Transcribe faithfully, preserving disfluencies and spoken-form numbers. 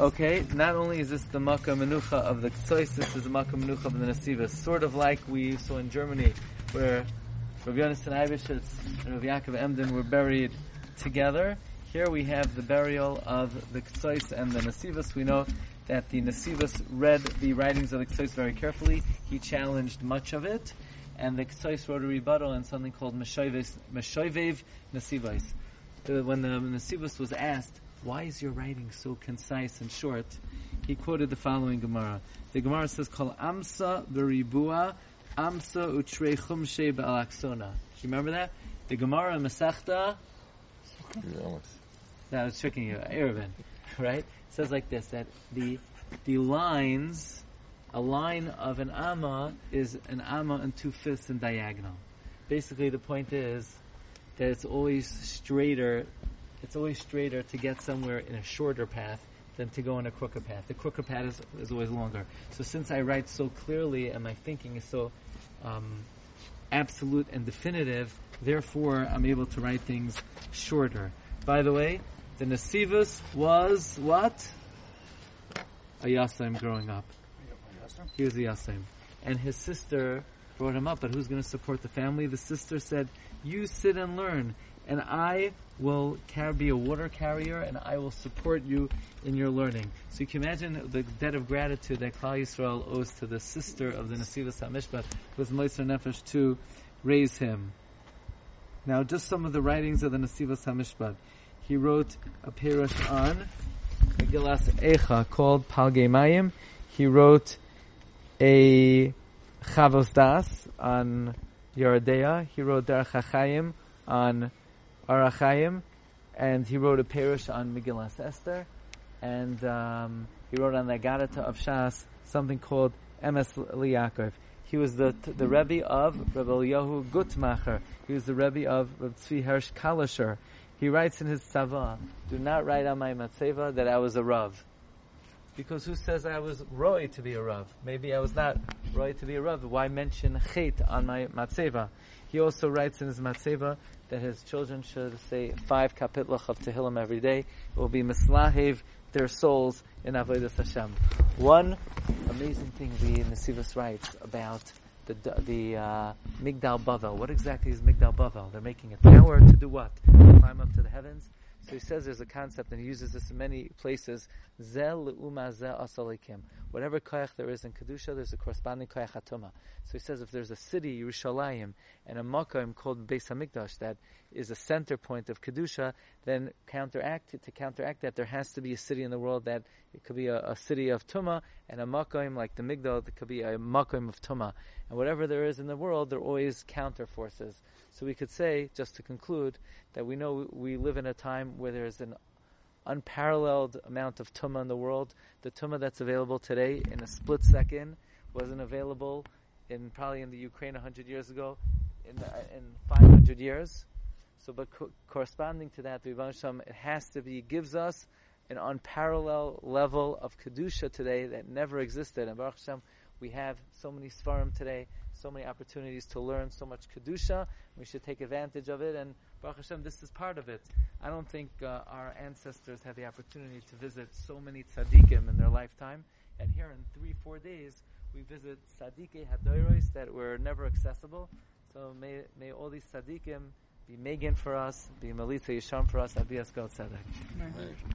Okay, not only is this the Makkah Menucha of the Ketzos, this is the Makkah Menucha of the Nesivas. Sort of like we saw in Germany, where Rav Yonasan, Ibishitz, and Rav Yaakov Emden were buried together. Here we have the burial of the Ketzos and the Nesivas. We know that the Nesivas read the writings of the Ketzos very carefully. He challenged much of it, and the Ketzos wrote a rebuttal in something called Meshoivev Nesivas. When the Nesivas was asked, "Why is your writing so concise and short?" he quoted the following Gemara. The Gemara says, "Kol amsa beribua, amsa utrei chumshe be'alaksona." Do you remember that? The Gemara in Masechta. No, I was tricking you, Erevin. Right? It says like this: that the the lines, a line of an amma is an amma and two fifths in diagonal. Basically, the point is that it's always straighter. It's always straighter to get somewhere in a shorter path than to go in a crooked path. The crooked path is, is always longer. So since I write so clearly and my thinking is so um, absolute and definitive, therefore I'm able to write things shorter. By the way, the Nesivas was what? A Yasim growing up. He was a Yasim. And his sister brought him up, but who's going to support the family? The sister said, "You sit and learn, and I will car- be a water carrier, and I will support you in your learning." So you can imagine the debt of gratitude that Klal Yisrael owes to the sister of the Nesivas HaMishpat, who was Moser Nefesh to raise him. Now, just some of the writings of the Nesivas HaMishpat. He wrote a perush on Megillas Eicha called Palgei Mayim. He wrote a Chavos Daas on Yoreh Deah. He wrote Darach HaChayim on Arachayim, and he wrote a perush on Megillas Esther, and um, he wrote on the Aggadah of Shas something called Emes L'Yaakov. He was the the Rebbe of Rebbe Eliyahu Gutmacher. He was the Rebbe of Rabbi Tzvi Hersh Kalischer. He writes in his Tzava, "Do not write on my Matzeva that I was a Rav." Because who says I was Roy to be a Rav? Maybe I was not Roy to be a Rav. Why mention Chet on my Matzeva? He also writes in his Matzeva that his children should say five kapitlach of Tehillim every day. It will be mislahev their souls in Avodas Hashem. One amazing thing the Nesivas writes about the the uh, Migdal Bavel. What exactly is Migdal Bavel? They're making a tower to do what? To climb up to the heavens. So he says there's a concept, and he uses this in many places. Zel le'uma ze asalikim. Whatever koyach there is in Kedusha, there's a corresponding koyach atoma. So he says if there's a city, Yerushalayim, and a makom called Bais HaMikdash that is a center point of Kedusha, then counteract to counteract that, there has to be a city in the world that it could be a, a city of tuma, and a makom like the Migdal, it could be a makom of tuma. And whatever there is in the world, there are always counter forces. So we could say, just to conclude, that we know we live in a time where there is an unparalleled amount of tumah in the world. The tumah that's available today in a split second wasn't available in probably in the Ukraine one hundred years ago, in, the, in five hundred years. So, but co- corresponding to that, the Rebbeinu Shem, it has to be, gives us an unparalleled level of kedusha today that never existed. And Baruch Hashem, we have so many svarim today, so many opportunities to learn so much kedusha. We should take advantage of it, and Baruch Hashem, this is part of it. I don't think uh, our ancestors had the opportunity to visit so many tzaddikim in their lifetime, and here in three, four days we visit tzaddikei hadoros that were never accessible. So may may all these tzaddikim be megan for us, be melitza yisham for us, abiyas gal tzedek.